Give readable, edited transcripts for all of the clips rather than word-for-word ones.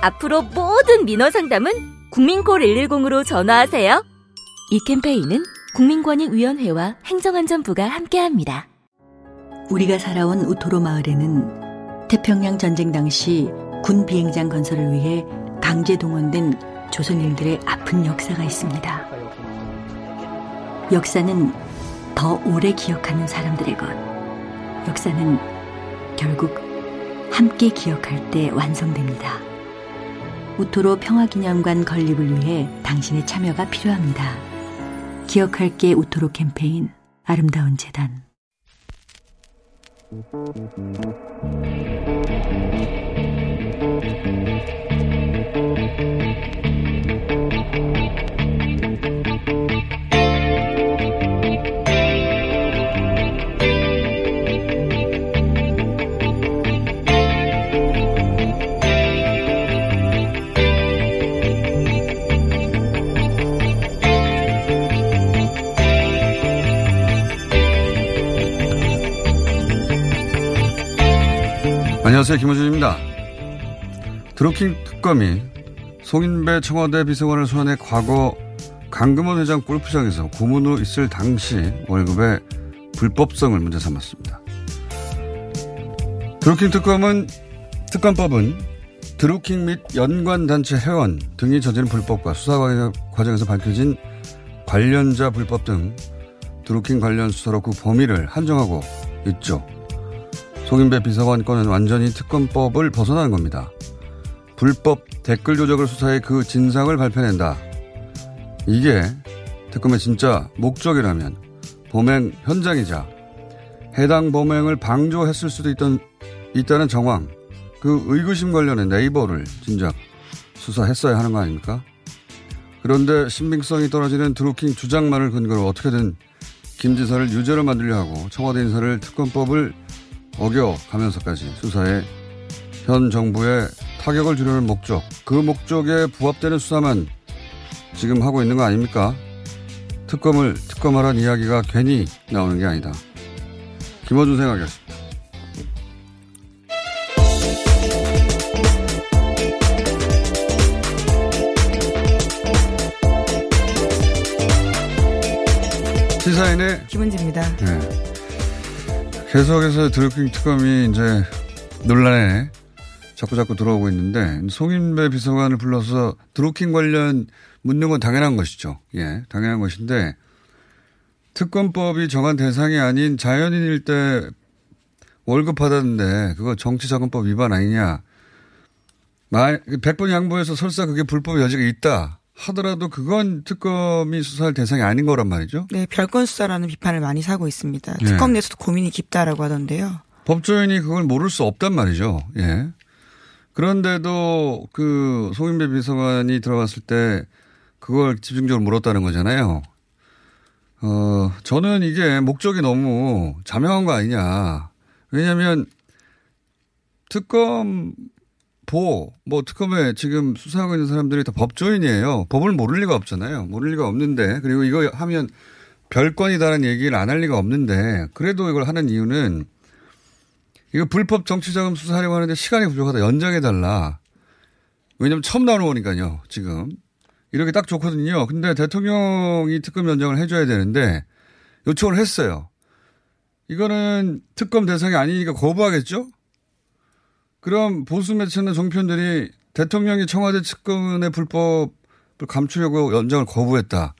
앞으로 모든 민원 상담은 국민콜 110으로 전화하세요. 이 캠페인은 국민권익위원회와 행정안전부가 함께합니다. 우리가 살아온 우토로 마을에는 태평양 전쟁 당시 군 비행장 건설을 위해 강제 동원된 조선인들의 아픈 역사가 있습니다. 역사는 더 오래 기억하는 사람들의 것. 역사는 결국 함께 기억할 때 완성됩니다. 우토로 평화기념관 건립을 위해 당신의 참여가 필요합니다. 기억할게 우토로 캠페인, 아름다운 재단. 안녕하세요. 김어준입니다. 드루킹 특검이 송인배 청와대 비서관을 소환해 과거 강금원 회장 골프장에서 고문 후 있을 당시 월급의 불법성을 문제 삼았습니다. 드루킹 특검법은 드루킹 및 연관단체 회원 등이 저지른 불법과 수사 과정에서 밝혀진 관련자 불법 등 드루킹 관련 수사로 그 범위를 한정하고 있죠. 송인배 비서관 건은 완전히 특검법을 벗어난 겁니다. 불법 댓글 조작을 수사해 그 진상을 밝혀낸다. 이게 특검의 진짜 목적이라면 범행 현장이자 해당 범행을 방조했을 수도 있다는 정황, 그 의구심 관련해 네이버를 진작 수사했어야 하는 거 아닙니까? 그런데 신빙성이 떨어지는 드루킹 주장만을 근거로 어떻게든 김 지사를 유죄로 만들려 하고 청와대 인사를 특검법을 어겨가면서까지 수사에 현 정부에 타격을 주려는 목적, 그 목적에 부합되는 수사만 지금 하고 있는 거 아닙니까? 특검을 특검하란 이야기가 괜히 나오는 게 아니다. 김어준 생각이었습니다. 시사인의 김은지입니다. 네. 계속해서 드루킹 특검이 이제 논란에 자꾸 들어오고 있는데, 송인배 비서관을 불러서 드루킹 관련 묻는 건 당연한 것이죠. 예, 당연한 것인데, 특검법이 정한 대상이 아닌 자연인일 때 월급 받았는데 그거 정치자금법 위반 아니냐. 100번 양보해서 설사 그게 불법의 여지가 있다 하더라도 그건 특검이 수사할 대상이 아닌 거란 말이죠. 네, 별건 수사라는 비판을 많이 사고 있습니다. 예. 특검 내에서도 고민이 깊다라고 하던데요. 법조인이 그걸 모를 수 없단 말이죠. 예. 그런데도 그 송인배 비서관이 들어갔을 때 그걸 집중적으로 물었다는 거잖아요. 저는 이게 목적이 너무 자명한 거 아니냐. 왜냐하면 특검에 지금 수사하고 있는 사람들이 다 법조인이에요. 법을 모를 리가 없잖아요. 모를 리가 없는데, 그리고 이거 하면 별건이다라는 얘기를 안 할 리가 없는데, 그래도 이걸 하는 이유는 이거 불법 정치자금 수사하려고 하는데 시간이 부족하다. 연장해달라. 왜냐하면 처음 나오는 거니까요. 지금. 이렇게 딱 좋거든요. 근데 대통령이 특검 연장을 해줘야 되는데 요청을 했어요. 이거는 특검 대상이 아니니까 거부하겠죠? 그럼 보수 매체나 정편들이 대통령이 청와대 측근의 불법을 감추려고 연장을 거부했다.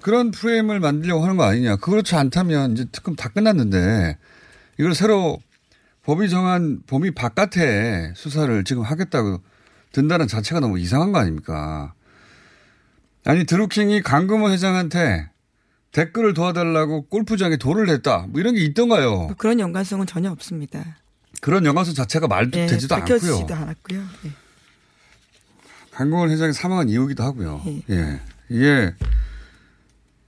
그런 프레임을 만들려고 하는 거 아니냐. 그렇지 않다면 이제 특검 다 끝났는데 이걸 새로 법이 정한 범위 바깥에 수사를 지금 하겠다고 든다는 자체가 너무 이상한 거 아닙니까? 아니 드루킹이 강금원 회장한테 댓글을 도와달라고 골프장에 돌을 냈다. 뭐 이런 게 있던가요? 뭐 그런 연관성은 전혀 없습니다. 그런 연관성 자체가 말도 되지도 않고요. 밝혀지지도 않았고요. 네. 강금원 회장이 사망한 이유기도 하고요. 네. 예. 이게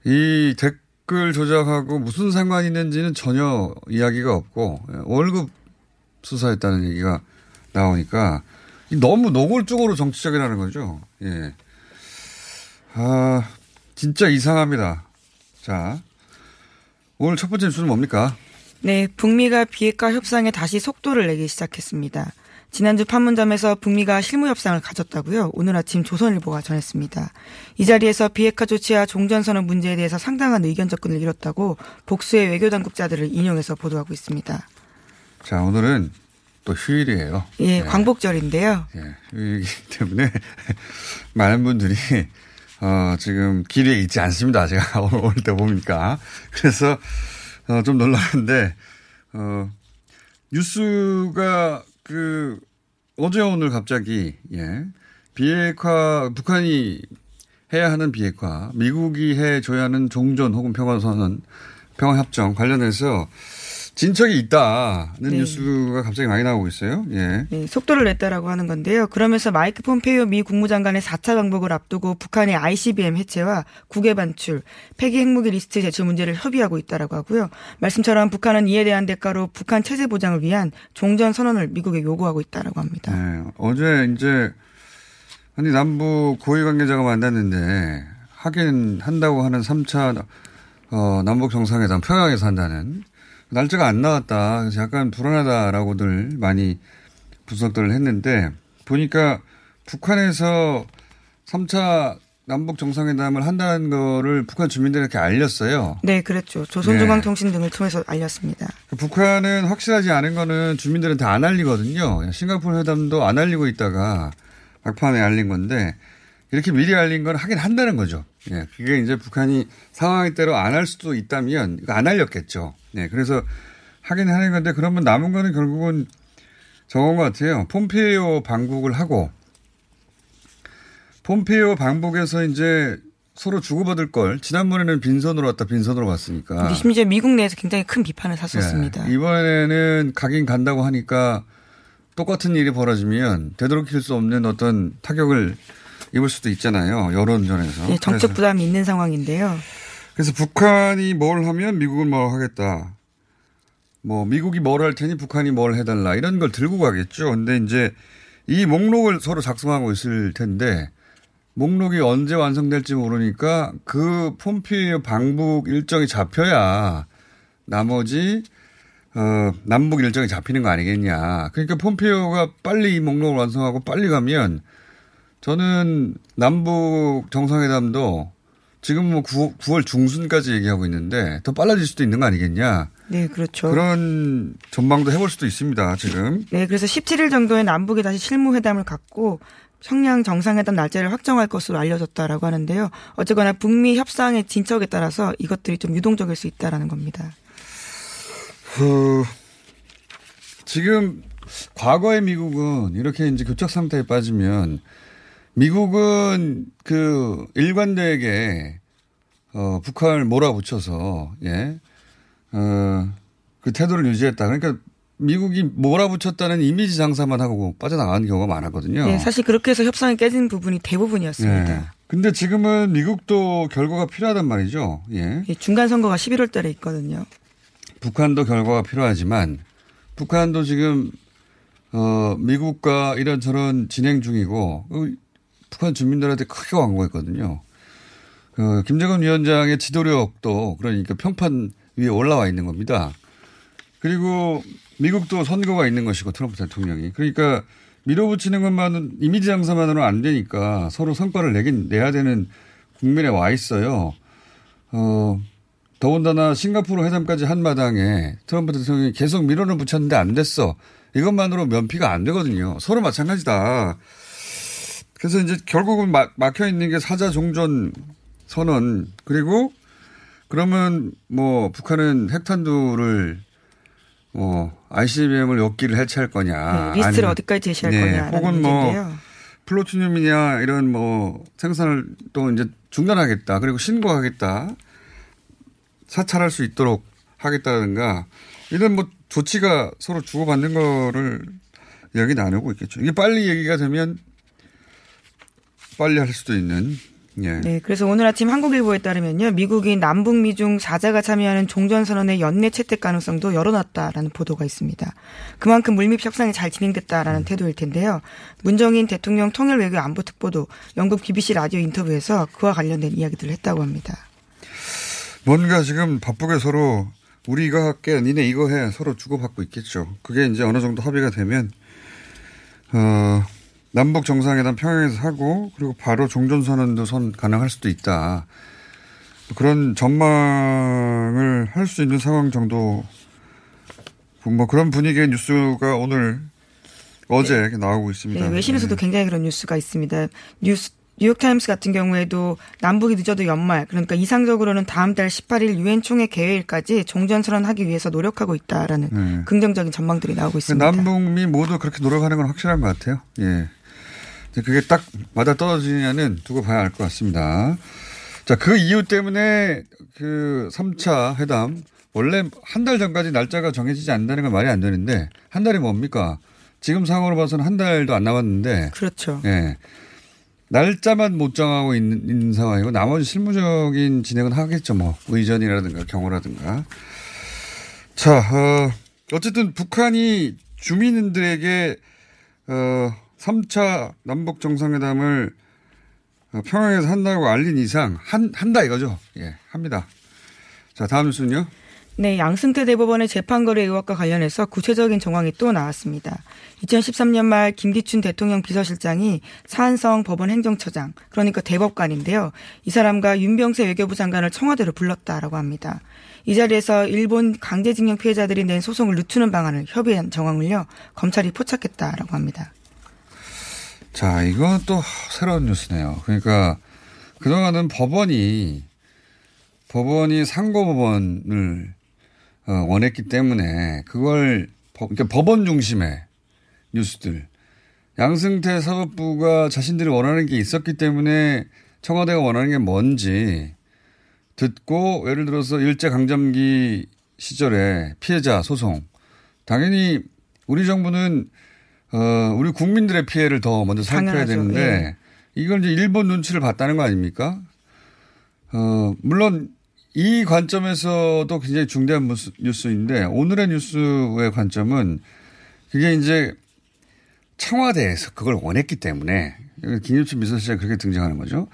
이 댓글 조작하고 무슨 상관이 있는지는 전혀 이야기가 없고 월급 수사했다는 얘기가 나오니까 너무 노골적으로 정치적이라는 거죠. 예. 아, 진짜 이상합니다. 자, 오늘 첫 번째 뉴스는 뭡니까? 네, 북미가 비핵화 협상에 다시 속도를 내기 시작했습니다. 지난주 판문점에서 북미가 실무 협상을 가졌다고요. 오늘 아침 조선일보가 전했습니다. 이 자리에서 비핵화 조치와 종전선언 문제에 대해서 상당한 의견 접근을 이뤘다고 복수의 외교 당국자들을 인용해서 보도하고 있습니다. 자, 오늘은 또 휴일이에요. 예, 네. 광복절인데요. 예, 휴일이기 때문에 많은 분들이 지금 길에 있지 않습니다. 제가 올 때 보니까. 그래서 좀 놀라는데 뉴스가 그 어제 오늘 갑자기 예. 비핵화 북한이 해야 하는 비핵화 미국이 해줘야 하는 종전 혹은 평화선언 평화협정 관련해서 진척이 있다는 네. 뉴스가 갑자기 많이 나오고 있어요. 예. 네, 속도를 냈다라고 하는 건데요. 그러면서 마이크 폼페이오 미 국무장관의 4차 방북을 앞두고 북한의 ICBM 해체와 국외 반출, 폐기 핵무기 리스트 제출 문제를 협의하고 있다라고 하고요. 말씀처럼 북한은 이에 대한 대가로 북한 체제 보장을 위한 종전 선언을 미국에 요구하고 있다라고 합니다. 네, 어제 이제 아니 남북 고위 관계자가 만났는데 하긴 한다고 하는 3차 남북 정상회담 평양에서 한다는. 날짜가 안 나왔다. 그래서 약간 불안하다라고들 많이 분석들을 했는데 보니까 북한에서 3차 남북 정상회담을 한다는 거를 북한 주민들에게 알렸어요. 네, 그랬죠. 조선중앙통신 네. 등을 통해서 알렸습니다. 북한은 확실하지 않은 거는 주민들은 다 안 알리거든요. 싱가포르 회담도 안 알리고 있다가 막판에 알린 건데 이렇게 미리 알린 건 하긴 한다는 거죠. 예, 그게 이제 북한이 상황에 따라 안 할 수도 있다면 안 알렸겠죠. 네, 그래서 하긴 하는 건데 그러면 남은 거는 결국은 저건 것 같아요. 폼페이오 방북을 하고 폼페이오 방북에서 이제 서로 주고받을 걸 지난번에는 빈손으로 왔다 빈손으로 갔으니까. 심지어 미국 내에서 굉장히 큰 비판을 샀었습니다. 네, 이번에는 가긴 간다고 하니까 똑같은 일이 벌어지면 되도록일 수 없는 어떤 타격을 입을 수도 있잖아요. 여론전에서. 네, 정책 부담이 있는 상황인데요. 그래서 북한이 뭘 하면 미국은 뭘 하겠다. 뭐 미국이 뭘 할 테니 북한이 뭘 해달라. 이런 걸 들고 가겠죠. 근데 이제 이 목록을 서로 작성하고 있을 텐데 목록이 언제 완성될지 모르니까 그 폼페이오 방북 일정이 잡혀야 나머지 남북 일정이 잡히는 거 아니겠냐. 그러니까 폼페이오가 빨리 이 목록을 완성하고 빨리 가면 저는 남북 정상회담도 지금 뭐 9월 중순까지 얘기하고 있는데 더 빨라질 수도 있는 거 아니겠냐. 네, 그렇죠. 그런 전망도 해볼 수도 있습니다, 지금. 네, 그래서 17일 정도에 남북이 다시 실무회담을 갖고 평양 정상회담 날짜를 확정할 것으로 알려졌다라고 하는데요. 어쨌거나 북미 협상의 진척에 따라서 이것들이 좀 유동적일 수 있다라는 겁니다. 지금 과거의 미국은 이렇게 이제 교착 상태에 빠지면 미국은 그 일관되게 북한을 몰아붙여서 예. 그 태도를 유지했다. 그러니까 미국이 몰아붙였다는 이미지 장사만 하고 빠져나가는 경우가 많았거든요. 네, 사실 그렇게 해서 협상이 깨진 부분이 대부분이었습니다. 예. 근데 지금은 미국도 결과가 필요하단 말이죠. 예. 예, 중간 선거가 11월 달에 있거든요. 북한도 결과가 필요하지만 북한도 지금 미국과 이런저런 진행 중이고 북한 주민들한테 크게 광고했거든요. 김정은 위원장의 지도력도 그러니까 평판 위에 올라와 있는 겁니다. 그리고 미국도 선거가 있는 것이고 트럼프 대통령이. 그러니까 밀어붙이는 것만은 이미지 장사만으로는 안 되니까 서로 성과를 내야 되는 국면에 와 있어요. 더군다나 싱가포르 회담까지 한 마당에 트럼프 대통령이 계속 밀어는 붙였는데 안 됐어. 이것만으로 면피가 안 되거든요. 서로 마찬가지다. 그래서 이제 결국은 막혀 있는 게 4차 종전 선언. 그리고 그러면 뭐 북한은 핵탄두를 ICBM을 몇 기를 해체할 거냐. 네, 리스트를 아니면, 어디까지 제시할 거냐. 혹은 문제인데요. 뭐 플루토늄이냐 이런 뭐 생산을 또 이제 중단하겠다. 그리고 신고하겠다. 사찰할 수 있도록 하겠다든가 이런 뭐 조치가 서로 주고받는 거를 이야기 나누고 있겠죠. 이게 빨리 얘기가 되면 빨리 할 수도 있는. 예. 네. 그래서 오늘 아침 한국일보에 따르면요. 미국이 남북미중 4자가 참여하는 종전선언의 연내 채택 가능성도 열어놨다라는 보도가 있습니다. 그만큼 물밑 협상이 잘 진행됐다라는 태도일 텐데요. 문정인 대통령 통일외교안보특보도 영국 BBC 라디오 인터뷰에서 그와 관련된 이야기들을 했다고 합니다. 뭔가 지금 바쁘게 서로 우리 이거 할게 니네 이거 해 서로 주고받고 있겠죠. 그게 이제 어느 정도 합의가 되면 남북 정상회담 평양에서 하고 그리고 바로 종전선언도 가능할 수도 있다. 그런 전망을 할 수 있는 상황 정도 뭐 그런 분위기의 뉴스가 오늘 어제 네. 나오고 있습니다. 네, 외신에서도 네. 굉장히 그런 뉴스가 있습니다. 뉴욕타임스 같은 경우에도 남북이 늦어도 연말 그러니까 이상적으로는 다음 달 18일 유엔 총회 개회일까지 종전선언하기 위해서 노력하고 있다라는 네. 긍정적인 전망들이 나오고 있습니다. 남북미 모두 그렇게 노력하는 건 확실한 것 같아요. 예, 그게 딱 맞아떨어지냐는 두고 봐야 알 것 같습니다. 자, 그 이유 때문에 그 3차 회담 원래 한 달 전까지 날짜가 정해지지 않는다는 건 말이 안 되는데 한 달이 뭡니까? 지금 상황으로 봐서는 한 달도 안 남았는데 그렇죠. 예. 날짜만 못 정하고 있는 상황이고 나머지 실무적인 진행은 하겠죠. 뭐 의전이라든가 경호라든가. 자, 어쨌든 북한이 주민들에게 3차 남북 정상회담을 평양에서 한다고 알린 이상 한다 이거죠. 예, 합니다. 자, 다음 순요. 네, 양승태 대법원의 재판거래 의혹과 관련해서 구체적인 정황이 또 나왔습니다. 2013년 말 김기춘 대통령 비서실장이 차한성 법원 행정처장, 그러니까 대법관인데요. 이 사람과 윤병세 외교부 장관을 청와대로 불렀다라고 합니다. 이 자리에서 일본 강제징용 피해자들이 낸 소송을 늦추는 방안을 협의한 정황을요. 검찰이 포착했다라고 합니다. 자, 이건 또 새로운 뉴스네요. 그러니까 그동안은 법원이 상고법원을 원했기 때문에 그걸 그러니까 법원 중심의 뉴스들. 양승태 사법부가 자신들이 원하는 게 있었기 때문에 청와대가 원하는 게 뭔지 듣고 예를 들어서 일제강점기 시절에 피해자 소송. 당연히 우리 정부는 우리 국민들의 피해를 더 먼저 살펴야 되는데 예. 이걸 이제 일본 눈치를 봤다는 거 아닙니까? 물론 이 관점에서도 굉장히 중대한 뉴스인데 오늘의 뉴스의 관점은 그게 이제 청와대에서 그걸 원했기 때문에 김기춘 비서실장이 그렇게 등장하는 거죠.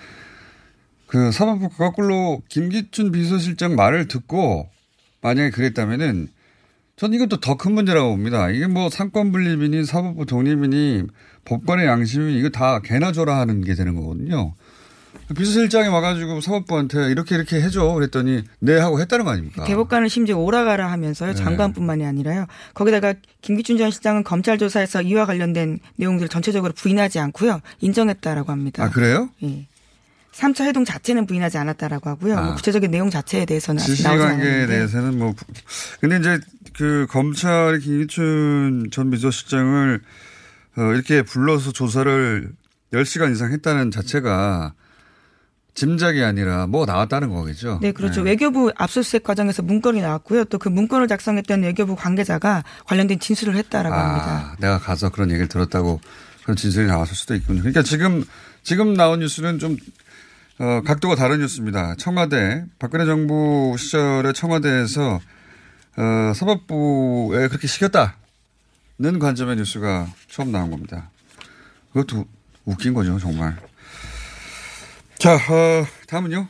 그 사법부 거꾸로 김기춘 비서실장 말을 듣고 만약에 그랬다면은 전 이것도 더 큰 문제라고 봅니다. 이게 뭐 상권 분립이니 사법부 독립이니 법관의 양심이 이거 다 개나 줘라 하는 게 되는 거거든요. 비서실장이 와가지고 사법부한테 이렇게 해줘 그랬더니 네 하고 했다는 거 아닙니까? 대법관을 심지어 오라가라 하면서요. 장관뿐만이 아니라요. 거기다가 김기춘 전 실장은 검찰 조사에서 이와 관련된 내용들을 전체적으로 부인하지 않고요. 인정했다라고 합니다. 아 그래요? 예. 3차 회동 자체는 부인하지 않았다라고 하고요. 뭐 구체적인 내용 자체에 대해서는 아직 나오지 않았는데. 지시관계에 대해서는 뭐. 근데 이제 그 검찰이 김기춘 전 비서실장을 이렇게 불러서 조사를 10시간 이상 했다는 자체가 짐작이 아니라 뭐 나왔다는 거겠죠. 네, 그렇죠. 네. 외교부 압수수색 과정에서 문건이 나왔고요. 또 그 문건을 작성했던 외교부 관계자가 관련된 진술을 했다라고 합니다. 내가 가서 그런 얘기를 들었다고 그런 진술이 나왔을 수도 있군요. 그러니까 지금 나온 뉴스는 좀 각도가 다른 뉴스입니다. 청와대 박근혜 정부 시절에 청와대에서 사법부에 그렇게 시켰다는 관점의 뉴스가 처음 나온 겁니다. 그것도 웃긴 거죠, 정말. 자, 다음은요.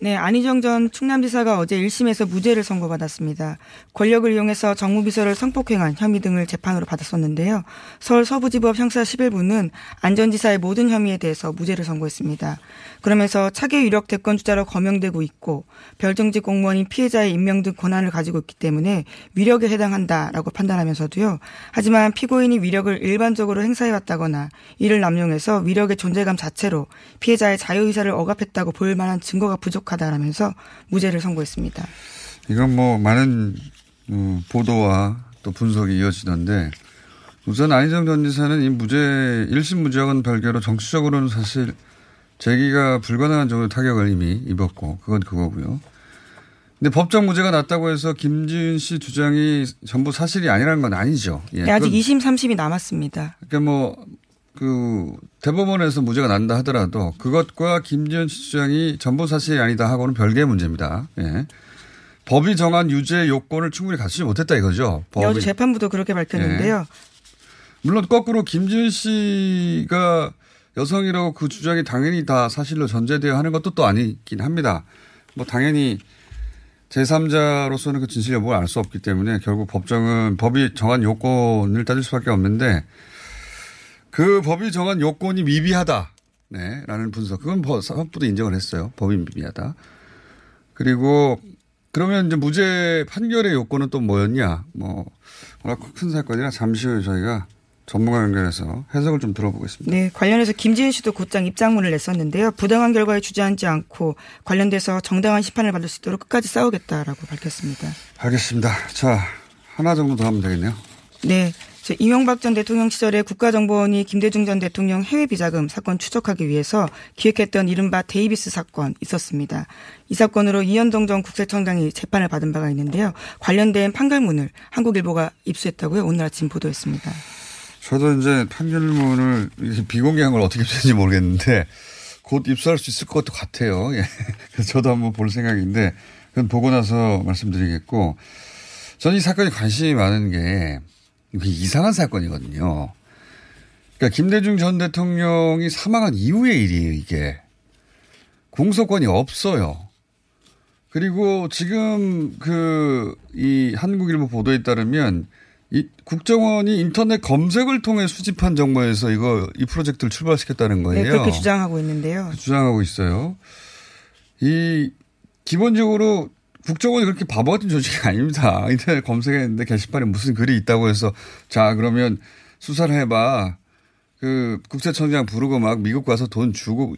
네, 안희정 전 충남지사가 어제 1심에서 무죄를 선고받았습니다. 권력을 이용해서 정무비서를 성폭행한 혐의 등을 재판으로 받았었는데요. 서울 서부지법 형사 11부는 안 전 지사의 모든 혐의에 대해서 무죄를 선고했습니다. 그러면서 차기 유력 대권주자로 거명되고 있고 별정직 공무원인 피해자의 임명 등 권한을 가지고 있기 때문에 위력에 해당한다라고 판단하면서도요. 하지만 피고인이 위력을 일반적으로 행사해왔다거나 이를 남용해서 위력의 존재감 자체로 피해자의 자유의사를 억압했다고 볼 만한 증거가 부족하다라면서 무죄를 선고했습니다. 이건 뭐 많은 보도와 또 분석이 이어지던데 우선 안희정 전 지사는 이 무죄 1심 무죄와는 별개로 정치적으로는 사실 제기가 불가능한 정도의 타격을 이미 입었고 그건 그거고요. 근데 법정 무죄가 났다고 해서 김지은 씨 주장이 전부 사실이 아니라는 건 아니죠. 예. 네, 아직 2심, 3심이 남았습니다. 그러니까 대법원에서 무죄가 난다 하더라도 그것과 김지은 씨 주장이 전부 사실이 아니다 하고는 별개의 문제입니다. 예. 법이 정한 유죄 요건을 충분히 갖추지 못했다 이거죠. 여주 재판부도 그렇게 밝혔는데요. 예. 물론 거꾸로 김지은 씨가 여성이라고 그 주장이 당연히 다 사실로 전제되어 하는 것도 또 아니긴 합니다. 뭐 당연히 제3자로서는 그 진실 여부를 알 수 없기 때문에 결국 법이 정한 요건을 따질 수밖에 없는데 그 법이 정한 요건이 미비하다. 네, 라는 분석. 그건 사법부도 인정을 했어요. 법이 미비하다. 그리고 그러면 이제 무죄 판결의 요건은 또 뭐였냐. 워낙 큰 사건이라 잠시 후에 저희가 전문가 연결해서 해석을 좀 들어보겠습니다. 네, 관련해서 김지은 씨도 곧장 입장문을 냈었는데요. 부당한 결과에 주저앉지 않고 관련돼서 정당한 심판을 받을 수 있도록 끝까지 싸우겠다라고 밝혔습니다. 알겠습니다. 자, 하나 정도 더 하면 되겠네요. 네. 이명박 전 대통령 시절에 국가정보원이 김대중 전 대통령 해외 비자금 사건 추적하기 위해서 기획했던 이른바 데이비스 사건 있었습니다. 이 사건으로 이현동 전 국세청장이 재판을 받은 바가 있는데요. 관련된 판결문을 한국일보가 입수했다고요. 오늘 아침 보도했습니다. 저도 이제 판결문을 비공개한 걸 어떻게 쓰는지 모르겠는데 곧 입수할 수 있을 것 같아요. 예. 저도 한번 볼 생각인데 그건 보고 나서 말씀드리겠고 저는 이 사건이 관심이 많은 게 이상한 사건이거든요. 그러니까 김대중 전 대통령이 사망한 이후의 일이에요, 이게. 공소권이 없어요. 그리고 지금 이 한국일보 보도에 따르면 이 국정원이 인터넷 검색을 통해 수집한 정보에서 이 프로젝트를 출발시켰다는 거예요. 네, 그렇게 주장하고 있는데요. 주장하고 있어요. 기본적으로 국정원이 그렇게 바보 같은 조직이 아닙니다. 인터넷 검색했는데 게시판에 무슨 글이 있다고 해서 자 그러면 수사를 해봐. 국세청장 부르고 막 미국 가서 돈 주고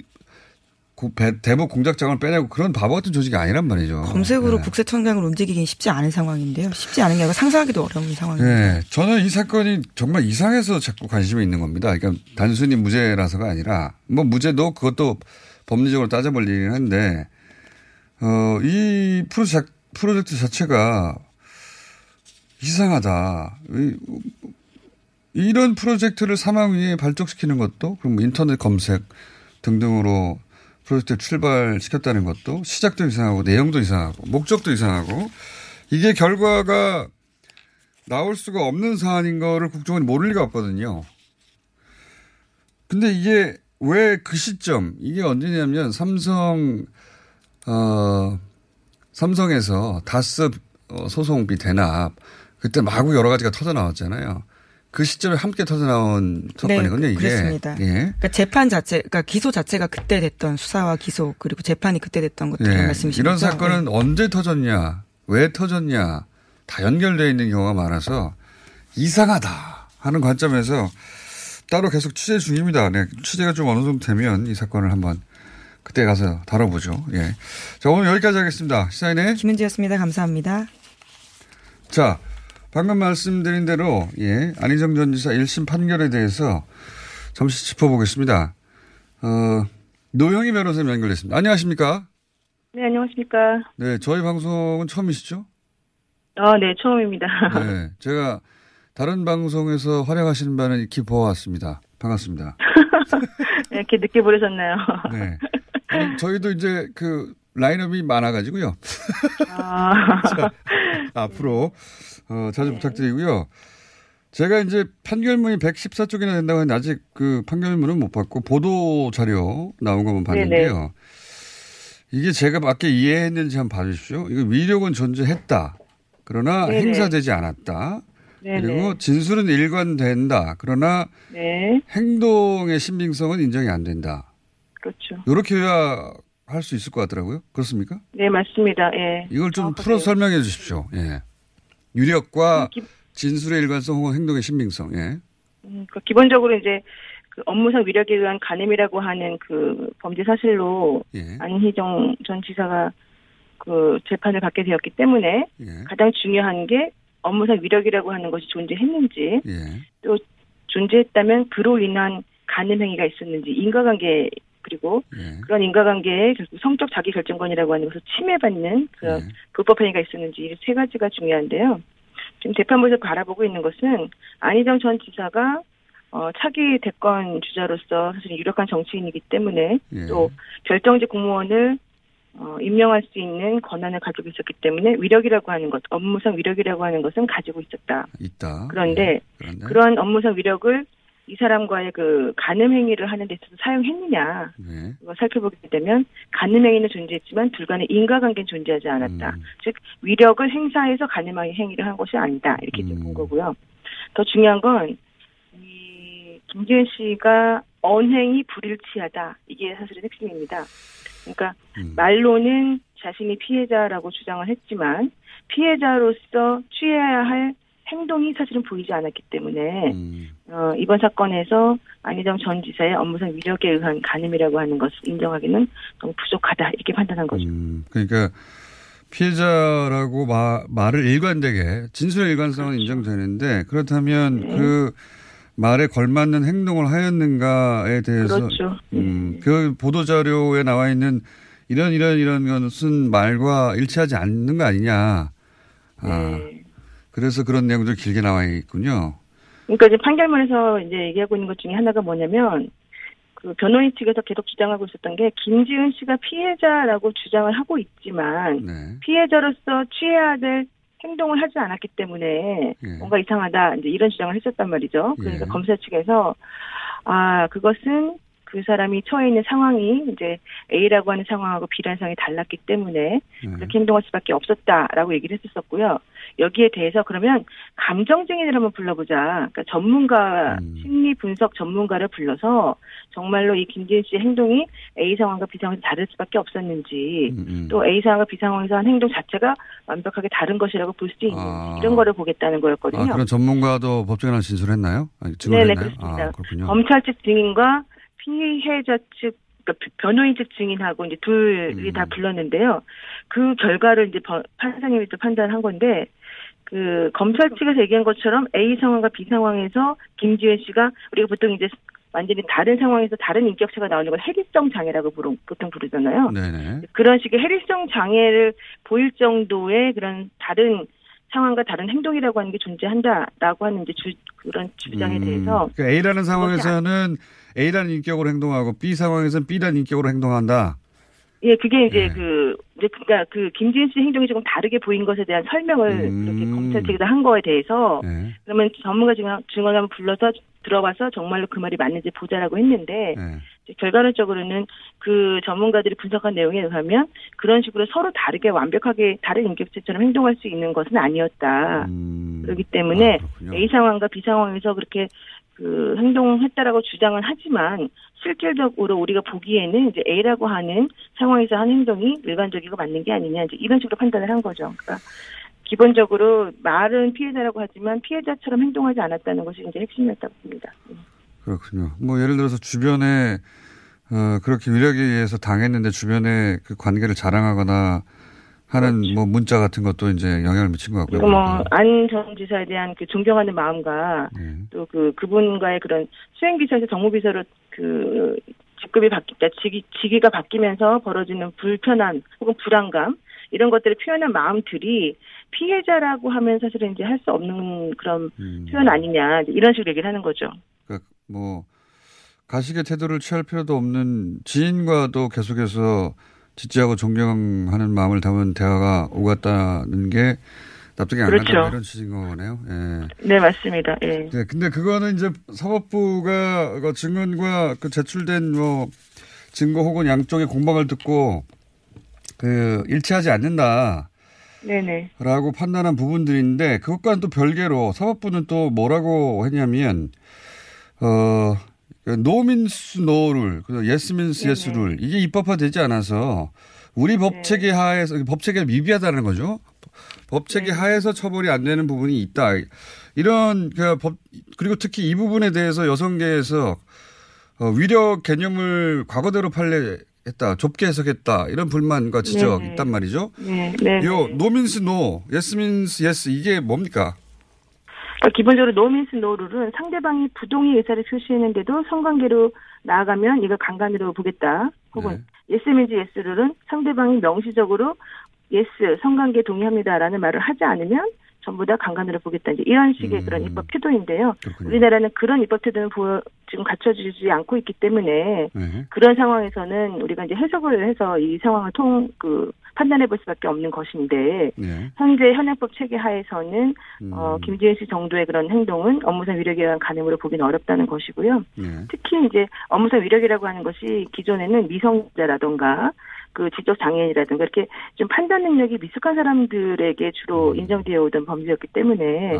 대북 공작장을 빼내고 그런 바보 같은 조직이 아니란 말이죠. 검색으로 네. 국세청장을 움직이긴 쉽지 않은 상황인데요. 쉽지 않은 게 아니라 상상하기도 어려운 상황입니다. 네, 저는 이 사건이 정말 이상해서 자꾸 관심이 있는 겁니다. 그러니까 단순히 무죄라서가 아니라 무죄도 그것도 법리적으로 따져볼 일이긴 한데 이 프로젝트 자체가 이상하다. 이런 프로젝트를 사망 위에 발족시키는 것도, 그럼 인터넷 검색 등등으로 프로젝트를 출발시켰다는 것도 시작도 이상하고 내용도 이상하고 목적도 이상하고 이게 결과가 나올 수가 없는 사안인 거를 국정원이 모를 리가 없거든요. 근데 이게 왜 그 시점, 이게 언제냐면 삼성에서 다스 소송비 대납 그때 마구 여러 가지가 터져 나왔잖아요. 그 시점에 함께 터져 나온 사건이거든요. 네, 그렇습니다. 예. 그러니까 그러니까 기소 자체가 그때 됐던 수사와 기소 그리고 재판이 그때 됐던 것들 예. 말씀이시죠. 이런 사건은 네. 언제 터졌냐, 왜 터졌냐 다 연결되어 있는 경우가 많아서 이상하다 하는 관점에서 따로 계속 취재 중입니다. 네, 취재가 좀 어느 정도 되면 이 사건을 한번. 그때 가서 다뤄보죠. 예. 자, 오늘 여기까지 하겠습니다. 시사인의 김은지였습니다. 감사합니다. 자, 방금 말씀드린 대로, 예, 안희정 전 지사 1심 판결에 대해서 잠시 짚어보겠습니다. 노영희 변호사님 연결됐습니다. 안녕하십니까? 네, 안녕하십니까? 네, 저희 방송은 처음이시죠? 네, 처음입니다. 네, 제가 다른 방송에서 활약하시는 바는 익히 보아왔습니다. 반갑습니다. 이렇게 늦게 보내셨나요? 네. 저희도 이제 라인업이 많아가지고요. 자, 앞으로 자주 네. 부탁드리고요. 제가 이제 판결문이 114쪽이나 된다고 했는데 아직 판결문은 못 봤고 보도 자료 나온 것만 봤는데요. 이게 제가 밖에 이해했는지 한번 봐주십시오. 이거 위력은 존재했다. 그러나 네네. 행사되지 않았다. 네네. 그리고 진술은 일관된다. 그러나 네. 행동의 신빙성은 인정이 안 된다. 그렇죠. 이렇게 요약할 수 있을 것 같더라고요. 그렇습니까? 네, 맞습니다. 예. 이걸 좀 풀어 설명해 주십시오. 예. 유력과 진술의 일관성 혹은 행동의 신빙성. 예. 기본적으로 이제 그 업무상 위력에 의한 간음이라고 하는 그 범죄 사실로 예. 안희정 전 지사가 그 재판을 받게 되었기 때문에 예. 가장 중요한 게 업무상 위력이라고 하는 것이 존재했는지 예. 또 존재했다면 그로 인한 간음 행위가 있었는지 인과관계 그리고 예. 그런 인과관계에 결국 성적 자기결정권이라고 하는 것을 침해받는 그런 예. 불법행위가 있었는지 이 세 가지가 중요한데요. 지금 재판부에서 바라보고 있는 것은 안희정 전 지사가 차기 대권 주자로서 사실 유력한 정치인이기 때문에 예. 또 결정직 공무원을 임명할 수 있는 권한을 가지고 있었기 때문에 위력이라고 하는 것, 업무상 위력이라고 하는 것은 가지고 있었다. 있다. 그런데 네. 그러한 업무상 위력을 이 사람과의 그 간음 행위를 하는 데 있어서 사용했느냐 네. 이거 살펴보게 되면 간음 행위는 존재했지만 둘간의 인과관계는 존재하지 않았다. 즉 위력을 행사해서 간음하는 행위를 한 것이 아니다. 이렇게 본 거고요. 더 중요한 건 이 김지은 씨가 언행이 불일치하다. 이게 사실은 핵심입니다. 그러니까 말로는 자신이 피해자라고 주장을 했지만 피해자로서 취해야 할 행동이 사실은 보이지 않았기 때문에 이번 사건에서 안희정 전 지사의 업무상 위력에 의한 간음이라고 하는 것을 인정하기는 너무 부족하다 이렇게 판단한 거죠. 그러니까 피해자라고 말을 일관되게 진술의 일관성은 그렇죠. 인정되는데 그렇다면 네. 그 말에 걸맞는 행동을 하였는가에 대해서 그렇죠. 그 보도자료에 나와 있는 이런 것은 말과 일치하지 않는 거 아니냐. 네. 아. 그래서 그런 내용들 길게 나와 있군요. 그러니까 이제 판결문에서 이제 얘기하고 있는 것 중에 하나가 뭐냐면 그 변호인 측에서 계속 주장하고 있었던 게 김지은 씨가 피해자라고 주장을 하고 있지만 네. 피해자로서 취해야 될 행동을 하지 않았기 때문에 예. 뭔가 이상하다 이제 이런 주장을 했었단 말이죠. 그러니까 예. 검사 측에서 아 그것은 그 사람이 처해 있는 상황이 이제 A라고 하는 상황하고 B라는 상황이 달랐기 때문에 그렇게 행동할 수밖에 없었다라고 얘기를 했었고요. 여기에 대해서 그러면 감정증인을 한번 불러보자. 그러니까 전문가, 심리 분석 전문가를 불러서 정말로 이 김지은 씨의 행동이 A 상황과 B 상황에서 다를 수밖에 없었는지 또 A 상황과 B 상황에서 한 행동 자체가 완벽하게 다른 것이라고 볼 수 있는지 이런 거를 보겠다는 거였거든요. 아, 그럼 전문가도 법정에서 진술했나요? 증언했나요? 네네, 그렇습니다. 아, 그렇군요. 검찰 측 증인과 피해자 측, 그러니까 변호인 측 증인하고 이제 둘이 다 불렀는데요. 그 결과를 이제 판사님이 또 판단한 건데, 그 검찰 측에서 얘기한 것처럼 A 상황과 B 상황에서 김지은 씨가 우리가 보통 이제 완전히 다른 상황에서 다른 인격체가 나오는 걸 해리성 장애라고 보통 부르잖아요. 네네. 그런 식의 해리성 장애를 보일 정도의 그런 다른 상황과 다른 행동이라고 하는 게 존재한다라고 하는 이제 그런 주장에 대해서 그러니까 A라는 상황에서는 A라는 인격으로 행동하고 B 상황에서는 B라는 인격으로 행동한다. 예, 그게 이제 예. 그러니까 그 김지은 씨 행동이 조금 다르게 보인 것에 대한 설명을 그렇게 검찰 측에서 한 거에 대해서 예. 그러면 전문가 증언을 한번 불러서 들어봐서 정말로 그 말이 맞는지 보자라고 했는데 예. 결과론적으로는 그 전문가들이 분석한 내용에 의하면 그런 식으로 서로 다르게 완벽하게 다른 인격체처럼 행동할 수 있는 것은 아니었다. 그렇기 때문에 A 상황과 B 상황에서 그렇게 그 행동했다라고 주장은 하지만 실질적으로 우리가 보기에는 이제 A라고 하는 상황에서 한 행동이 일반적이고 맞는 게 아니냐 이제 이런 식으로 판단을 한 거죠. 그러니까 기본적으로 말은 피해자라고 하지만 피해자처럼 행동하지 않았다는 것이 이제 핵심이었다고 봅니다. 그렇군요. 뭐 예를 들어서 주변에 그렇게 위력에 의해서 당했는데 주변에 그 관계를 자랑하거나 하는 그렇지. 뭐 문자 같은 것도 이제 영향을 미친 것 같고요. 뭐 안 전 지사에 대한 그 존경하는 마음과 네. 또 그분과의 그런 수행 비서에서 정무 비서로 그 직급이 바뀌다 직위가 바뀌면서 벌어지는 불편함 혹은 불안감 이런 것들을 표현한 마음들이 피해자라고 하면 사실은 이제 할 수 없는 그런 표현 아니냐 이런 식으로 얘기를 하는 거죠. 그러니까 뭐 가식의 태도를 취할 필요도 없는 지인과도 계속해서 지지하고 존경하는 마음을 담은 대화가 오갔다는 게 납득이 안 간다 이런 취지인 거네요. 예. 네 맞습니다. 예. 네, 근데 그거는 이제 사법부가 그 증언과 그 제출된 뭐 증거 혹은 양쪽의 공방을 듣고 그 일치하지 않는다. 네네. 라고 판단한 부분들인데 그것과는 또 별개로 사법부는 또 뭐라고 했냐면 no means no 룰, yes means yes 룰 이게 입법화되지 않아서 우리 법체계 네. 하에서 법체계가 미비하다는 거죠. 법체계 네. 하에서 처벌이 안 되는 부분이 있다. 이런 그리고 특히 이 부분에 대해서 여성계에서 위력 개념을 과거대로 판례했다, 좁게 해석했다 이런 불만과 지적 네. 있단 말이죠. 네. 네. 요 no means no, yes means yes 이게 뭡니까? 그러니까 기본적으로 no means no 룰은 상대방이 부동의 의사를 표시했는데도 성관계로 나아가면 이걸 강간으로 보겠다. 혹은 네. yes means yes 룰은 상대방이 명시적으로 yes 성관계 동의합니다라는 말을 하지 않으면 전부 다 강간으로 보겠다. 이제 이런 식의 그런 입법 태도인데요. 그렇군요. 우리나라는 그런 입법 태도는 지금 갖춰지지 않고 있기 때문에 네. 그런 상황에서는 우리가 이제 해석을 해서 이 상황을 판단해 볼 수밖에 없는 것인데 네. 현재 현행법 체계 하에서는 김지은 씨 정도의 그런 행동은 업무상 위력에 의한 간음으로 보기는 어렵다는 것이고요. 네. 특히 이제 업무상 위력이라고 하는 것이 기존에는 미성자라든가 그 지적 장애인이라든가 이렇게 좀 판단 능력이 미숙한 사람들에게 주로 인정되어 오던 범죄였기 때문에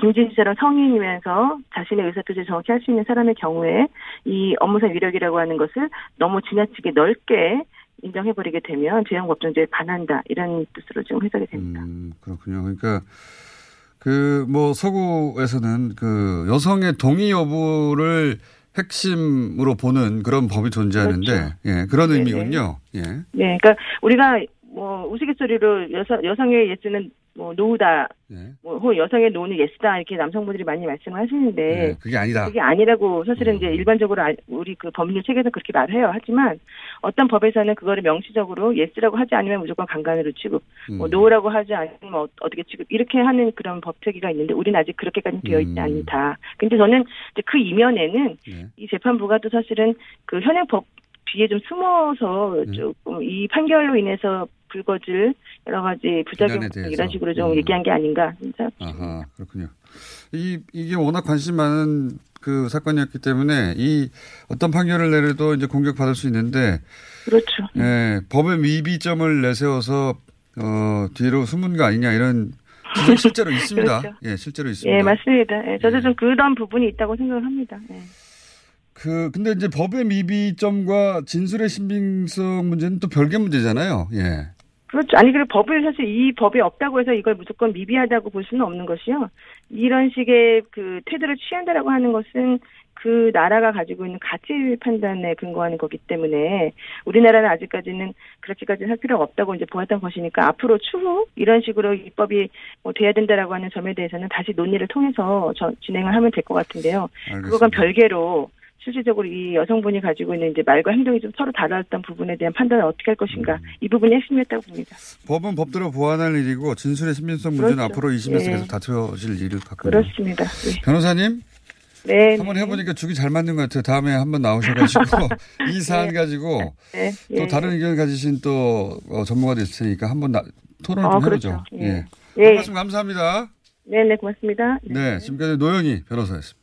김지은 씨처럼 성인이면서 자신의 의사표시를 정확히 할 수 있는 사람의 경우에 이 업무상 위력이라고 하는 것을 너무 지나치게 넓게 인정해버리게 되면 죄형 법정죄에 반한다 이런 뜻으로 지금 해석이 됩니다. 그렇군요. 그러니까 서구에서는 여성의 동의 여부를 핵심으로 보는 그런 법이 존재하는데, 그렇죠. 예, 그런 네네. 의미군요. 예. 네, 그러니까 우리가 우스갯소리로 여성의 예스는 노우다, 네. 혹은 여성의 노우는 예스다 이렇게 남성분들이 많이 말씀을 하시는데, 네, 그게 아니다. 그게 아니라고 사실은 이제 일반적으로 우리 그 법률 체계에서 그렇게 말해요. 하지만 어떤 법에서는 그거를 명시적으로 예스라고 하지 않으면 무조건 강간으로 취급, 노우라고 하지 않으면 어떻게 취급 이렇게 하는 그런 법 체계가 있는데 우리는 아직 그렇게까지 되어 있지 않다. 근데 저는 이제 그 이면에는 네. 이 재판부가 또 사실은 그 현행법 뒤에 좀 숨어서 조금 이 판결로 인해서 불거질 여러 가지 부작용 이런 식으로 좀 얘기한 게 아닌가. 아하, 그렇군요. 이게 워낙 관심 많은 그 사건이었기 때문에 이 어떤 판결을 내려도 이제 공격받을 수 있는데. 그렇죠. 예, 법의 미비점을 내세워서 뒤로 숨은 거 아니냐 이런 지적이 실제로 있습니다. 그렇죠. 예, 실제로 있습니다. 예, 맞습니다. 예, 저도 좀 그런 부분이 있다고 생각을 합니다. 예. 근데 이제 법의 미비점과 진술의 신빙성 문제는 또 별개 문제잖아요. 예. 그렇죠. 아니, 그리고 법을 사실 이 법이 없다고 해서 이걸 무조건 미비하다고 볼 수는 없는 것이요. 이런 식의 그 태도를 취한다라고 하는 것은 그 나라가 가지고 있는 가치 판단에 근거하는 거기 때문에 우리나라는 아직까지는 그렇게까지는 할 필요가 없다고 이제 보았던 것이니까 앞으로 추후 이런 식으로 입법이 돼야 된다라고 하는 점에 대해서는 다시 논의를 통해서 진행을 하면 될 것 같은데요. 알겠습니다. 그거는 별개로 실질적으로 이 여성분이 가지고 있는 이제 말과 행동이 좀 서로 달랐던 부분에 대한 판단을 어떻게 할 것인가 이 부분이 핵심이었다고 봅니다. 법은 법대로 보완할 일이고 진술의 신빙성 문제는 그렇죠. 앞으로 2심에서 네. 계속 다투어질 일을 갖고 그렇습니다. 네. 변호사님, 네, 한번 해보니까 죽이 잘 맞는 것 같아요. 다음에 한번 나오셔가지고 이 사안 가지고 네. 네. 또 다른 의견 가지신 또 전문가도 있을 테니까 한번 토론을 좀 해보죠. 그렇죠. 예. 네. 한 말씀 감사합니다. 네, 고맙습니다. 네, 지금까지 노영희 변호사였습니다.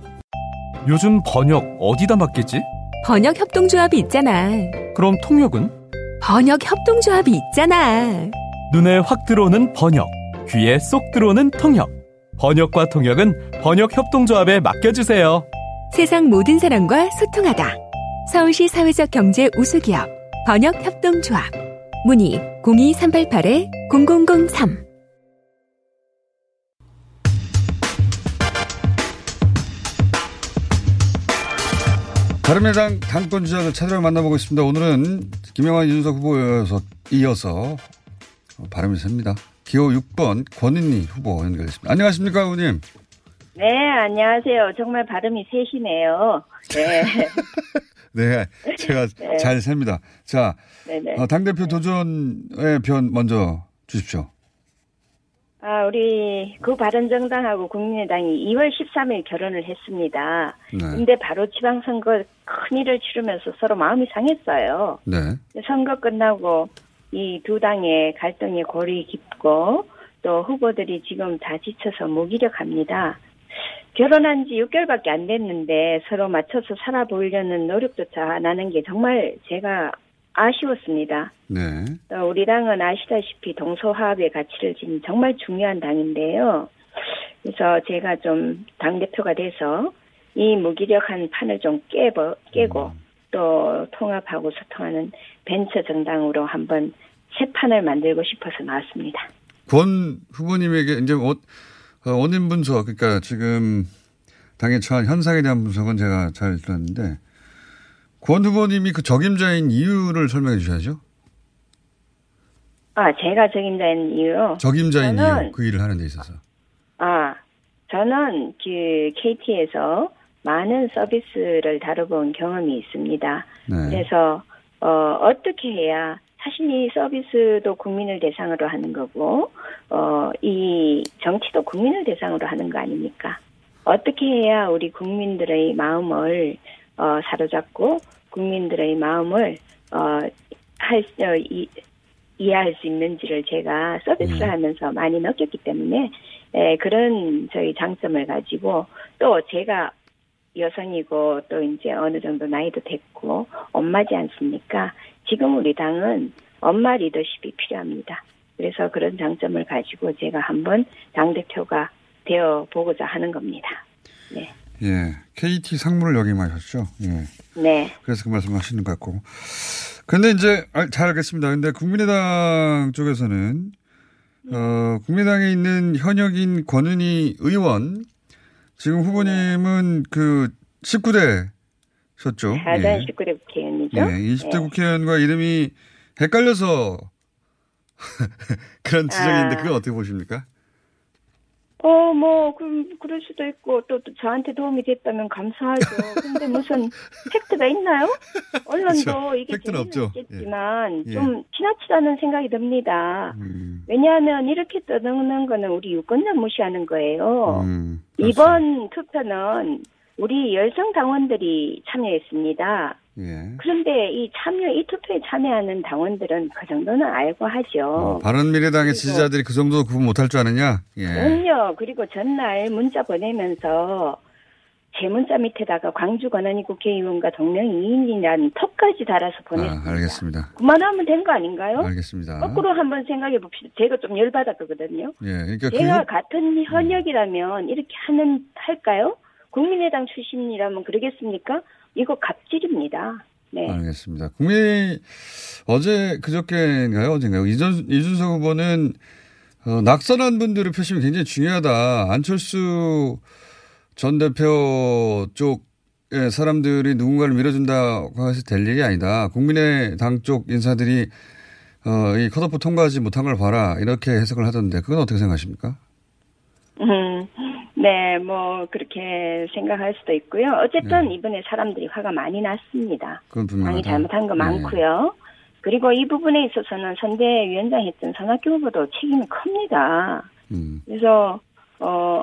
요즘 번역 어디다 맡기지? 번역협동조합이 있잖아. 그럼 통역은? 번역협동조합이 있잖아. 눈에 확 들어오는 번역, 귀에 쏙 들어오는 통역. 번역과 통역은 번역협동조합에 맡겨주세요. 세상 모든 사람과 소통하다. 서울시 사회적 경제 우수기업 번역협동조합 문의 02388-0003 바른미래당 당권 주자들 차례로 만나보고 있습니다. 오늘은 김영환 이준석 후보여서 이어서 발음이 셉니다. 기호 6번 권은희 후보 연결했습니다. 안녕하십니까, 후보님. 네, 안녕하세요. 정말 발음이 세시네요. 네. 네, 제가 네. 잘 셉니다. 자, 당대표 도전의 변 먼저 주십시오. 아, 우리 그 바른정당하고 국민의당이 2월 13일 결혼을 했습니다. 네. 근데 바로 지방선거 큰일을 치르면서 서로 마음이 상했어요. 네. 선거 끝나고 이 두 당의 갈등이 골이 깊고 또 후보들이 지금 다 지쳐서 무기력합니다. 결혼한 지 6개월밖에 안 됐는데 서로 맞춰서 살아보려는 노력조차 안 하는 게 정말 제가 아쉬웠습니다. 네. 우리 당은 아시다시피 동서화합의 가치를 지닌 정말 중요한 당인데요. 그래서 제가 좀 당대표가 돼서 이 무기력한 판을 좀 깨고 또 통합하고 소통하는 벤처 정당으로 한번 새 판을 만들고 싶어서 나왔습니다. 권 후보님에게 이제 원인 분석, 그러니까 지금 당에 처한 현상에 대한 분석은 제가 잘 들었는데 권 후보님이 그 적임자인 이유를 설명해 주셔야죠. 아, 제가 적임자인 이유요? 적임자인 이유, 그 일을 하는 데 있어서. 아, 저는 그 KT에서 많은 서비스를 다뤄본 경험이 있습니다. 네. 그래서 어떻게 해야 사실 이 서비스도 국민을 대상으로 하는 거고 이 정치도 국민을 대상으로 하는 거 아닙니까? 어떻게 해야 우리 국민들의 마음을 사로잡고 국민들의 마음을 이해할 수 있는지를 제가 서비스를 하면서 많이 느꼈기 때문에 그런 저희 장점을 가지고 또 제가 여성이고 또 이제 어느 정도 나이도 됐고 엄마지 않습니까? 지금 우리 당은 엄마 리더십이 필요합니다. 그래서 그런 장점을 가지고 제가 한번 당대표가 되어보고자 하는 겁니다. 네. 예, KT 상무를 역임하셨죠. 예. 네. 그래서 그 말씀하시는 것 같고. 그런데 이제 잘 알겠습니다. 그런데 국민의당 쪽에서는 국민의당에 있는 현역인 권은희 의원 지금 후보님은 그 19대셨죠. 19대 국회의원이죠. 네, 20대 국회의원과 이름이 헷갈려서 그런 지적인데 그건 어떻게 보십니까? 그럴 수도 있고, 또 저한테 도움이 됐다면 감사하죠. 근데 무슨 팩트가 있나요? 언론도 그렇죠. 이게 재미있겠지만, 예. 좀 지나치다는 생각이 듭니다. 왜냐하면 이렇게 떠드는 거는 우리 유권자 무시하는 거예요. 이번 투표는 우리 열성 당원들이 참여했습니다. 예. 그런데 이 투표에 참여하는 당원들은 그 정도는 알고 하죠. 바른미래당의 지지자들이 그 정도 구분 못할 줄 아느냐? 예. 그럼요. 그리고 전날 문자 보내면서 제 문자 밑에다가 광주 권한이 국회의원과 동명 2인이라는 턱까지 달아서 보냈습니다. 아, 알겠습니다. 그만하면 된 거 아닌가요? 알겠습니다. 거꾸로 한번 생각해 봅시다. 제가 좀 열받았거든요. 예. 그러니까 제가 같은 현역이라면 이렇게 할까요? 국민의당 출신이라면 그러겠습니까? 이거 갑질입니다. 네. 알겠습니다. 어제 그저께인가요? 어젠가요? 이준석 후보는 낙선한 분들의 표심이 굉장히 중요하다. 안철수 전 대표 쪽의 사람들이 누군가를 밀어준다고 해서 될 일이 아니다. 국민의당 쪽 인사들이 이 컷오프 통과하지 못한 걸 봐라. 이렇게 해석을 하던데 그건 어떻게 생각하십니까? 네, 그렇게 생각할 수도 있고요. 어쨌든 네. 이번에 사람들이 화가 많이 났습니다. 그건 분명히 잘못한 거 네. 많고요. 그리고 이 부분에 있어서는 선대위원장 했던 손학규 후보도 책임이 큽니다. 그래서,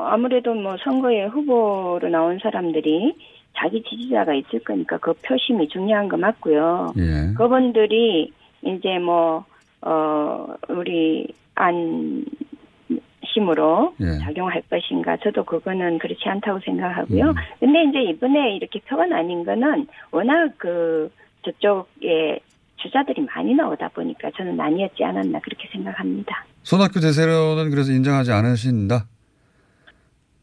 아무래도 선거에 후보로 나온 사람들이 자기 지지자가 있을 거니까 그 표심이 중요한 거 맞고요. 예. 그분들이 이제 우리 힘으로 예. 작용할 것인가 저도 그거는 그렇지 않다고 생각하고요. 근데 이제 이번에 이렇게 표가 나뉜 거는 워낙 저쪽에 주자들이 많이 나오다 보니까 저는 나뉘었지 않았나 그렇게 생각합니다. 손학규 대세로는 그래서 인정하지 않으신다?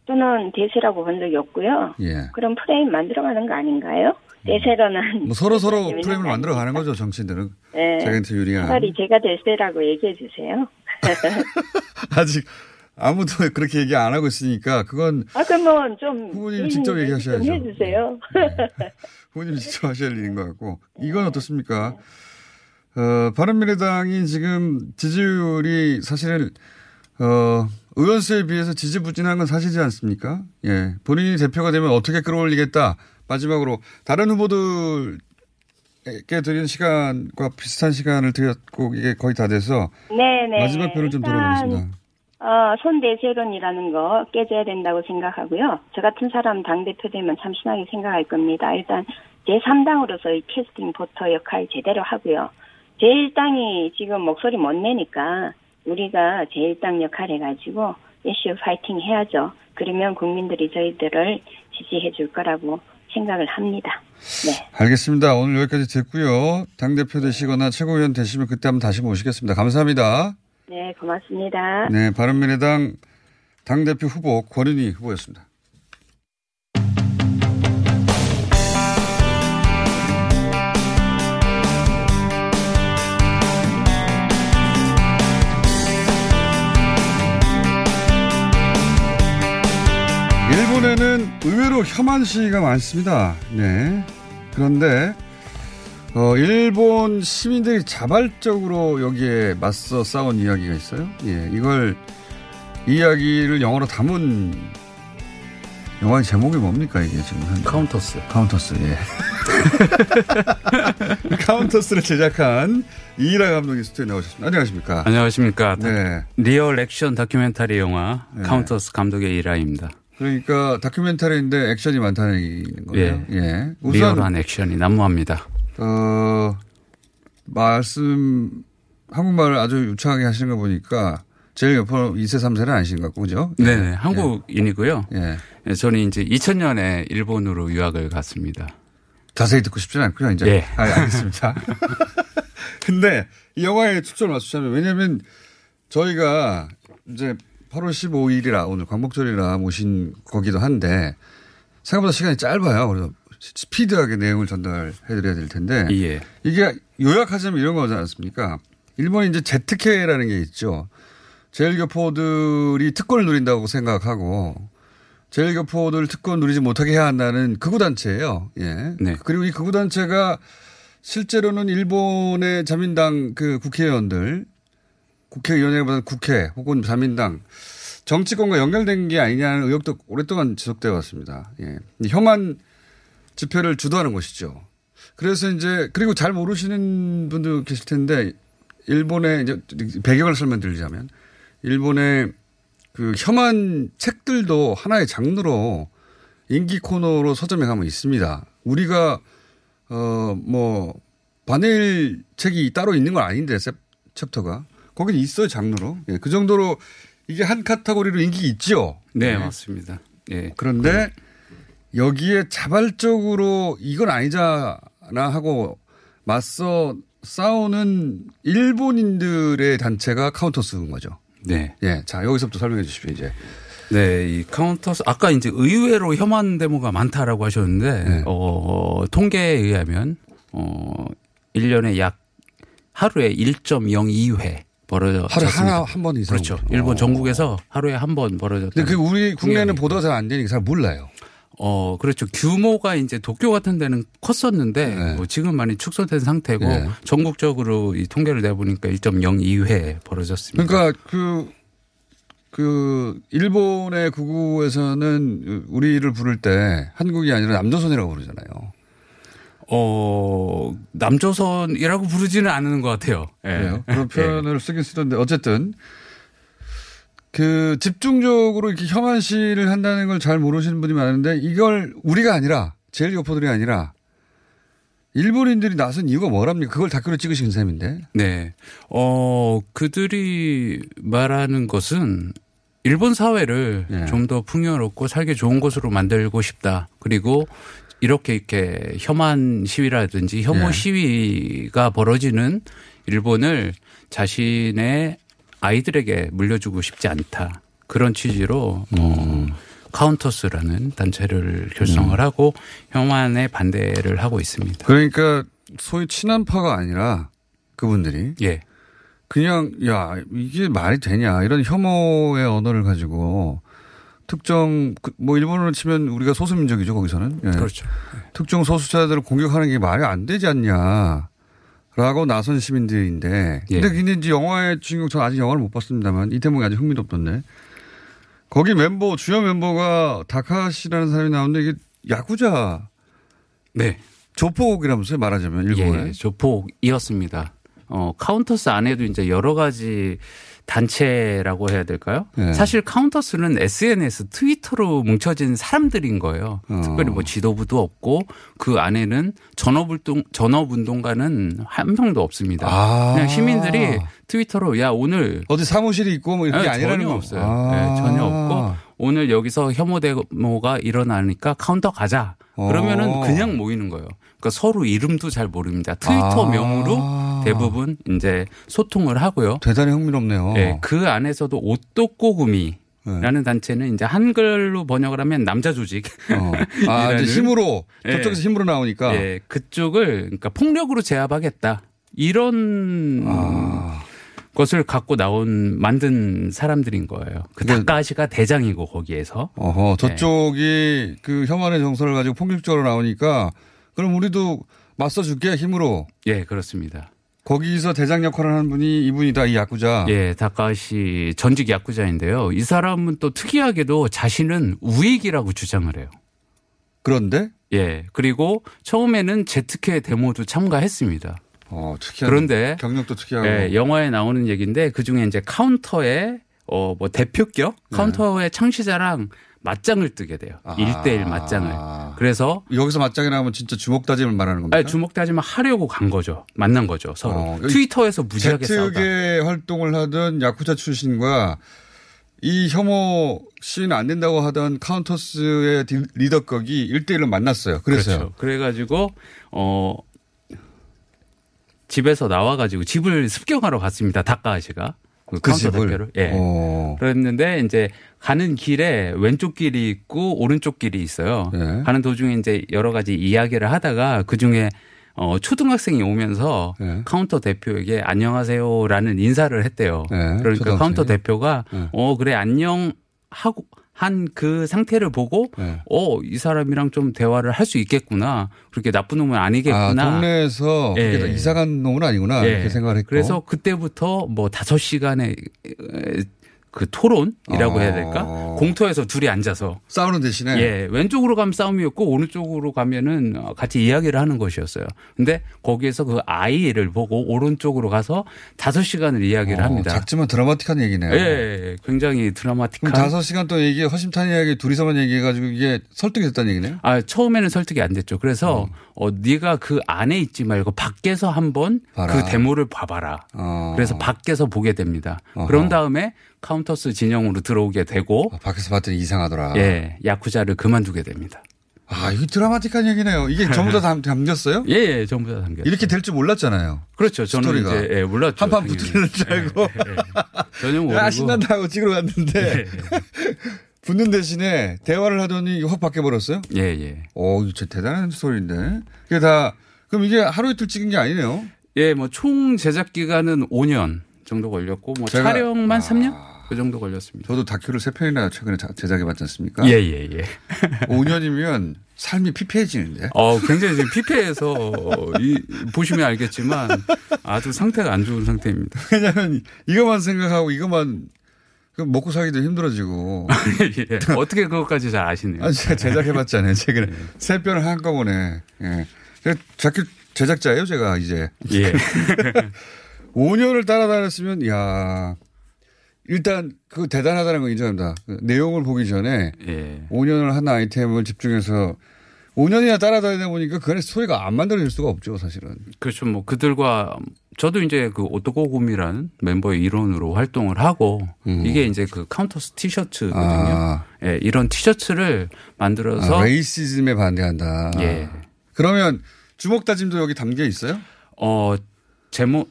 저는 대세라고 본 적이 없고요. 예. 그럼 프레임 만들어가는 거 아닌가요? 떼새로는. 뭐 서로서로 프레임을 만들어가는 거죠, 정치인들은. 네. 자기한테 유리한. 차라리 제가 떼새라고 얘기해 주세요. 아직 아무도 그렇게 얘기 안 하고 있으니까 그건. 아, 그러면 좀. 후보님 직접 얘기하셔야죠. 좀 해주세요. 네. 후보님 직접 하셔야 할 일인 것 같고. 이건 어떻습니까? 바른미래당이 지금 지지율이 사실은 의원수에 비해서 지지부진한 건 사실이지 않습니까? 예, 본인이 대표가 되면 어떻게 끌어올리겠다. 마지막으로 다른 후보들께 드린 시간과 비슷한 시간을 드렸고 이게 거의 다 돼서 네네. 마지막 표를 좀 들어보겠습니다. 손대세론이라는 거 깨져야 된다고 생각하고요. 저 같은 사람 당대표 되면 참 심하게 생각할 겁니다. 일단 제3당으로서의 캐스팅 보터 역할 제대로 하고요. 제1당이 지금 목소리 못 내니까 우리가 제1당 역할 해가지고 이슈 파이팅 해야죠. 그러면 국민들이 저희들을 지지해 줄 거라고 생각을 합니다. 네. 알겠습니다. 오늘 여기까지 듣고요. 당대표 되시거나 최고위원 되시면 그때 한번 다시 모시겠습니다. 감사합니다. 네, 고맙습니다. 네, 바른미래당 당대표 후보 권윤희 후보였습니다. 일본에는 의외로 혐한 시위가 많습니다. 네. 그런데 일본 시민들이 자발적으로 여기에 맞서 싸운 이야기가 있어요. 예, 이걸 이야기를 영어로 담은 영화의 제목이 뭡니까 이게 지금? 카운터스. 카운터스. 예. 카운터스를 제작한 이일하 감독이 스튜디오에 나오셨습니다. 안녕하십니까? 안녕하십니까? 네. 리얼 액션 다큐멘터리 영화 네. 카운터스 감독의 이일하입니다. 그러니까 다큐멘터리인데 액션이 많다는 얘기인 거예요. 예. 예. 우선 리얼한 액션이 난무합니다. 말씀 한국말을 아주 유창하게 하시는 거 보니까 제일 옆으로 2세 3세는 아니신 것 같고 그죠? 예. 네네. 한국인이고요. 예. 저는 이제 2000년에 일본으로 유학을 갔습니다. 자세히 듣고 싶진 않고요. 이제 예. 아, 알겠습니다. 근데 이 영화에 초점을 맞추자면 왜냐하면 저희가 이제 8월 15일이라 오늘 광복절이라 모신 거기도 한데 생각보다 시간이 짧아요. 그래서 스피드하게 내용을 전달해드려야 될 텐데 예. 이게 요약하자면 이런 거지 않습니까? 일본이 이제 제트케라는 게 있죠. 제일교포들이 특권을 누린다고 생각하고 제일교포들 특권 누리지 못하게 해야 한다는 극우단체예요. 예. 네. 그리고 이 극우단체가 실제로는 일본의 자민당 그 국회의원들 국회의원회보다는 국회 혹은 자민당 정치권과 연결된 게 아니냐는 의혹도 오랫동안 지속되어 왔습니다. 예. 혐한 집회를 주도하는 것이죠. 그래서 이제 그리고 잘 모르시는 분도 계실 텐데 일본의 이제 배경을 설명드리자면 일본의 그 혐한 책들도 하나의 장르로 인기 코너로 서점에 가면 있습니다. 우리가 뭐 반일 책이 따로 있는 건 아닌데 챕터가. 거긴 있어요, 장르로. 예, 그 정도로 이게 한 카테고리로 인기 있죠. 네, 예. 맞습니다. 예. 그런데 여기에 자발적으로 이건 아니잖아 하고 맞서 싸우는 일본인들의 단체가 카운터스인 거죠. 네. 예. 자, 여기서부터 설명해 주십시오, 이제. 네, 이 카운터스 아까 이제 의외로 혐한 데모가 많다라고 하셨는데 네. 통계에 의하면 1년에 약 하루에 1.02회 벌어졌습니다. 하루에 한 번 이상. 그렇죠. 일본 전국에서 하루에 한 번 벌어졌다. 근데 그 우리 국내는 보도가 잘 안 되니까 잘 몰라요. 그렇죠. 규모가 이제 도쿄 같은 데는 컸었는데 네. 뭐 지금 많이 축소된 상태고 네. 전국적으로 이 통계를 내보니까 1.02회 벌어졌습니다. 그러니까 그 일본의 구구에서는 우리를 부를 때 한국이 아니라 남조선이라고 부르잖아요. 남조선이라고 부르지는 않는 것 같아요. 예. 그런 표현을 쓰긴 쓰던데 어쨌든 그 집중적으로 이렇게 혐한 시를 한다는 걸 잘 모르시는 분이 많은데 이걸 우리가 아니라 제일교포들이 아니라 일본인들이 나선 이유가 뭐랍니까? 그걸 다큐로 찍으신 셈인데. 네. 그들이 말하는 것은 일본 사회를 예. 좀 더 풍요롭고 살기 좋은 곳으로 만들고 싶다. 그리고 이렇게 혐한 시위라든지 혐오 예. 시위가 벌어지는 일본을 자신의 아이들에게 물려주고 싶지 않다. 그런 취지로 카운터스라는 단체를 결성을 하고 혐한에 반대를 하고 있습니다. 그러니까 소위 친한파가 아니라 그분들이 예. 그냥 야 이게 말이 되냐 이런 혐오의 언어를 가지고 특정 뭐 일본으로 치면 우리가 소수민족이죠 거기서는. 예. 그렇죠. 예. 특정 소수자들을 공격하는 게 말이 안 되지 않냐. 라고 나선 시민들인데. 예. 근데 이제 영화의 주인공, 저는 아직 영화를 못 봤습니다만, 이 대목이 아주 흥미롭던데. 거기 멤버, 주요 멤버가 다카시라는 사람이 나오는데 이게 야구자. 네. 조폭이라면서요, 말하자면, 일본에. 예, 조폭이었습니다. 카운터스 안에도 이제 여러 가지 단체라고 해야 될까요? 예. 사실 카운터스는 SNS, 트위터로 뭉쳐진 사람들인 거예요. 특별히 뭐 지도부도 없고 그 안에는 전업운동가는 한 명도 없습니다. 아. 그냥 시민들이 트위터로 야 오늘 어디 사무실이 있고 뭐 이런 게 아니라는 거 없어요. 네, 전혀 없고 오늘 여기서 혐오 데모가 일어나니까 카운터 가자. 그러면은 그냥 모이는 거예요. 그러니까 서로 이름도 잘 모릅니다. 트위터 명으로 대부분 이제 소통을 하고요. 대단히 흥미롭네요. 네, 그 안에서도 오또꼬구미. 네. 라는 단체는 이제 한글로 번역을 하면 남자 조직. 아, 이제 힘으로. 저쪽에서 네. 힘으로 나오니까. 네, 그쪽을 그러니까 폭력으로 제압하겠다. 이런 것을 갖고 만든 사람들인 거예요. 그 다카시가 대장이고 거기에서. 어허, 저쪽이 네. 그 혐한의 정서를 가지고 폭력적으로 나오니까 그럼 우리도 맞서줄게 힘으로. 예, 네, 그렇습니다. 거기서 대장 역할을 하는 분이 이분이다, 이 야쿠자. 예, 다카시 전직 야쿠자인데요. 이 사람은 또 특이하게도 자신은 우익이라고 주장을 해요. 그런데? 예, 그리고 처음에는 제트케 데모도 참가했습니다. 특이한. 그런데 경력도 특이하고. 예, 영화에 나오는 얘기인데 그 중에 이제 카운터의 뭐 대표격 카운터의 창시자랑. 맞짱을 뜨게 돼요. 1대1 맞짱을. 그래서. 여기서 맞짱이 나오면 진짜 주먹 다짐을 말하는 겁니까? 아니, 주먹 다짐을 하려고 간 거죠. 만난 거죠. 서로. 트위터에서 무지하게 싸우다. 제트계 활동을 하던 야쿠자 출신과 이 혐오 시위는 안 된다고 하던 카운터스의 리더격이 1대1로 만났어요. 그래서요. 그렇죠. 그래가지고 집에서 나와가지고 집을 습격하러 갔습니다. 다카시가. 그 집을. 예. 그랬는데 이제 가는 길에 왼쪽 길이 있고 오른쪽 길이 있어요. 예. 가는 도중에 이제 여러 가지 이야기를 하다가 그 중에 초등학생이 오면서 예. 카운터 대표에게 안녕하세요라는 인사를 했대요. 예. 그러니까 초등학생이? 카운터 대표가 예. 그래 안녕 하고 한 그 상태를 보고 네. 이 사람이랑 좀 대화를 할 수 있겠구나. 그렇게 나쁜 놈은 아니겠구나. 동네에서 네. 그게 이상한 놈은 아니구나. 네. 이렇게 생각을 했고. 그래서 그때부터 뭐 5시간의 그 토론이라고 해야 될까? 공터에서 둘이 앉아서. 싸우는 대신에. 예. 왼쪽으로 가면 싸움이었고 오른쪽으로 가면은 같이 이야기를 하는 것이었어요. 근데 거기에서 그 아이를 보고 오른쪽으로 가서 5시간을 이야기를 합니다. 작지만 드라마틱한 얘기네요. 예. 굉장히 드라마틱한. 그럼 5시간 또 얘기, 허심탄회 이야기 둘이서만 얘기해가지고 이게 설득이 됐다는 얘기네요? 아, 처음에는 설득이 안 됐죠. 그래서 네가 그 안에 있지 말고 밖에서 한번 그 데모를 봐봐라. 그래서 밖에서 보게 됩니다. 그런 다음에 카운터스 진영으로 들어오게 되고 밖에서 봤더니 이상하더라. 예, 야쿠자를 그만두게 됩니다. 아, 이거 드라마틱한 얘기네요. 이게 전부 다 담겼어요? 예, 예, 전부 다 담겼어요. 이렇게 될 줄 몰랐잖아요. 그렇죠. 저는 스토리가. 이제 예, 몰랐죠. 한판 붙는 줄 알고. 예, 예. 전혀 모르고. 아, 신난다고 찍으러 갔는데 예, 예. 붙는 대신에 대화를 하더니 확 바뀌어버렸어요? 예, 예. 이거 진짜 대단한 스토리인데. 그게 다 그럼 이게 하루 이틀 찍은 게 아니네요? 예, 뭐 총 제작 기간은 5년 정도 걸렸고 뭐 촬영만 3년? 그 정도 걸렸습니다. 저도 다큐를 3편이나 최근에 제작해봤지 않습니까? 예예예. 예, 예. 5년이면 삶이 피폐해지는데. 굉장히 지금 피폐해서 보시면 알겠지만 아주 상태가 안 좋은 상태입니다. 왜냐하면 이것만 생각하고 이것만 먹고 살기도 힘들어지고. 예. 어떻게 그것까지 잘 아시네요. 아니, 제가 제작해봤잖아요. 최근에 3편을 한꺼번에. 예. 제작자예요 제가 이제. 예. 5년을 따라다녔으면 이야. 일단 그 대단하다는 거 인정합니다. 그 내용을 보기 전에 예. 5년을 한 아이템을 집중해서 5년이나 따라다니다 보니까 그 안에 스토리가 안 만들어질 수가 없죠, 사실은. 그렇죠. 뭐 그들과 저도 이제 그 오토고곰이라는 멤버의 일원으로 활동을 하고 이게 이제 그 카운터스 티셔츠거든요. 예, 이런 티셔츠를 만들어서 레이시즘에 반대한다. 예. 그러면 주먹다짐도 여기 담겨 있어요?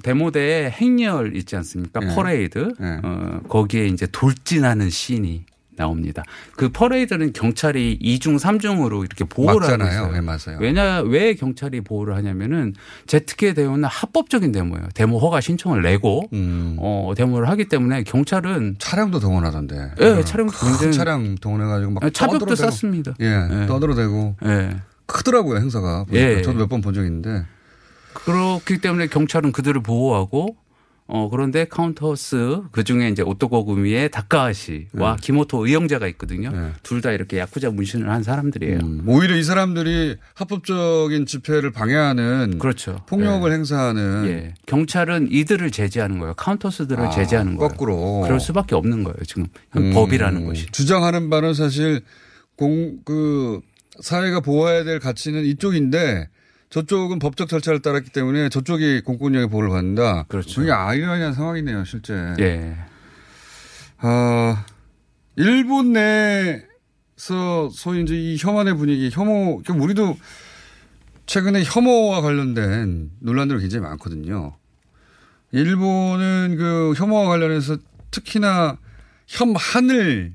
데모대에 행렬 있지 않습니까? 예. 퍼레이드. 예. 거기에 이제 돌진하는 씬이 나옵니다. 그 퍼레이드는 경찰이 2중, 3중으로 이렇게 보호를 하고 있어요. 네, 맞아요. 왜 경찰이 보호를 하냐면은 제트키의 데모는 합법적인 데모예요. 데모 허가 신청을 내고 데모를 하기 때문에 경찰은 차량도 동원하던데. 예, 네, 차량도 굉장히 차량 동원해가지고 막 차벽도 쌌습니다. 예, 떠들어대고. 예, 크더라고요 행사가. 예, 저도 몇 번 본 적 있는데. 그렇기 때문에 경찰은 그들을 보호하고. 그런데 카운터스 그중에 이제 오토고구미의 다카시와 기모토 의형제가 있거든요. 네. 둘 다 이렇게 야쿠자 문신을 한 사람들이에요. 오히려 이 사람들이 합법적인 집회를 방해하는 그렇죠. 폭력을 네. 행사하는. 네. 경찰은 이들을 제재하는 거예요. 카운터스들을 제재하는 거예요. 거꾸로. 그럴 수밖에 없는 거예요. 지금 법이라는 것이. 주장하는 바는 사실 그 사회가 보호해야 될 가치는 이쪽인데 저쪽은 법적 절차를 따랐기 때문에 저쪽이 공권력의 보호를 받는다. 그렇죠. 그게 아이러니한 상황이네요, 실제. 예. 일본 내에서 소위 이제 이 혐한의 분위기, 혐오, 우리도 최근에 혐오와 관련된 논란들이 굉장히 많거든요. 일본은 그 혐오와 관련해서 특히나 혐한을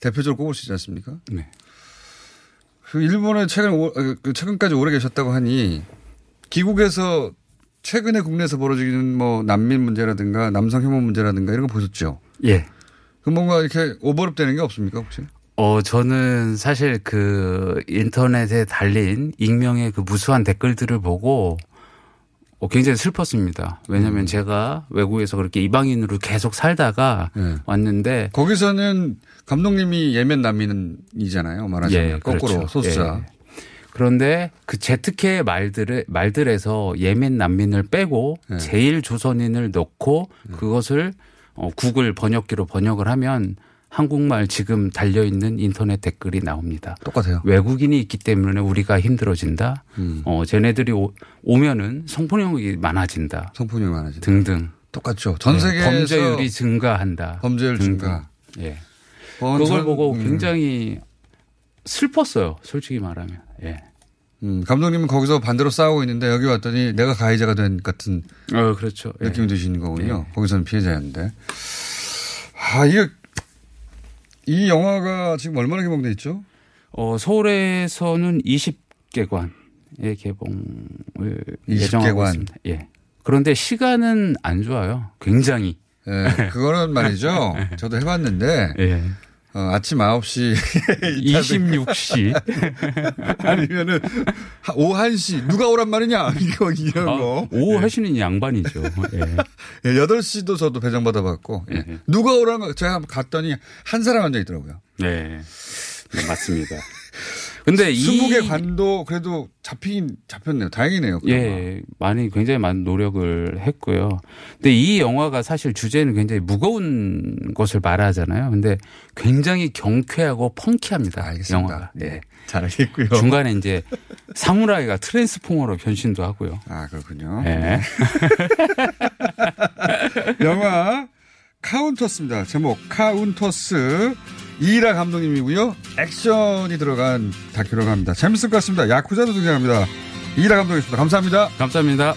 대표적으로 꼽으시지 않습니까? 네. 일본에 최근까지 오래 계셨다고 하니 기국에서 최근에 국내에서 벌어지는 뭐 난민 문제라든가 남성 혐오 문제라든가 이런 거 보셨죠? 예. 그 뭔가 이렇게 오버랩되는 게 없습니까 혹시? 저는 사실 그 인터넷에 달린 익명의 그 무수한 댓글들을 보고 굉장히 슬펐습니다. 왜냐하면 제가 외국에서 그렇게 이방인으로 계속 살다가 왔는데 거기서는 감독님이 예멘 난민이잖아요. 말하자면 예, 거꾸로 그렇죠. 소수자. 예. 그런데 그 제트케의 말들에서 예멘 난민을 빼고 예. 제1조선인을 넣고 그것을 구글 번역기로 번역을 하면 한국말 지금 달려있는 인터넷 댓글이 나옵니다. 똑같아요. 외국인이 있기 때문에 우리가 힘들어진다. 쟤네들이 오면은 성폭력이 많아진다. 등등. 똑같죠. 전 세계에서. 네. 범죄율이 증가한다. 예. 그걸 보고 굉장히 슬펐어요. 솔직히 말하면. 예. 감독님은 거기서 반대로 싸우고 있는데 여기 왔더니 내가 가해자가 된 같은 그렇죠. 느낌이 드시는 거군요. 예. 거기서는 피해자였는데. 이 영화가 지금 얼마나 개봉돼 있죠? 서울에서는 20개관에 개봉을 예정하고 있습니다. 예. 그런데 시간은 안 좋아요. 굉장히. 예, 그거는 말이죠. 저도 해봤는데 예. 아침 9시 26시 아니면은 오후 1시 누가 오란 말이냐 이런 거. 오후 하시는 양반이죠. 예. 8시도 저도 배정받아봤고 예. 누가 오란 거 제가 갔더니 한 사람 앉아 있더라고요. 네. 맞습니다. 근데 20개 관도 그래도 잡혔네요. 다행이네요. 예. 굉장히 많은 노력을 했고요. 근데 이 영화가 사실 주제는 굉장히 무거운 것을 말하잖아요. 근데 굉장히 경쾌하고 펑키합니다. 알겠습니다. 영화가. 예. 잘하겠고요. 중간에 이제 사무라이가 트랜스포머로 변신도 하고요. 아, 그렇군요. 예. 영화 카운터스입니다. 제목 카운터스. 이일하 감독님이고요. 액션이 들어간 다큐라고 합니다. 재밌을 것 같습니다. 야쿠자도 등장합니다. 이일하 감독이었습니다. 감사합니다. 감사합니다.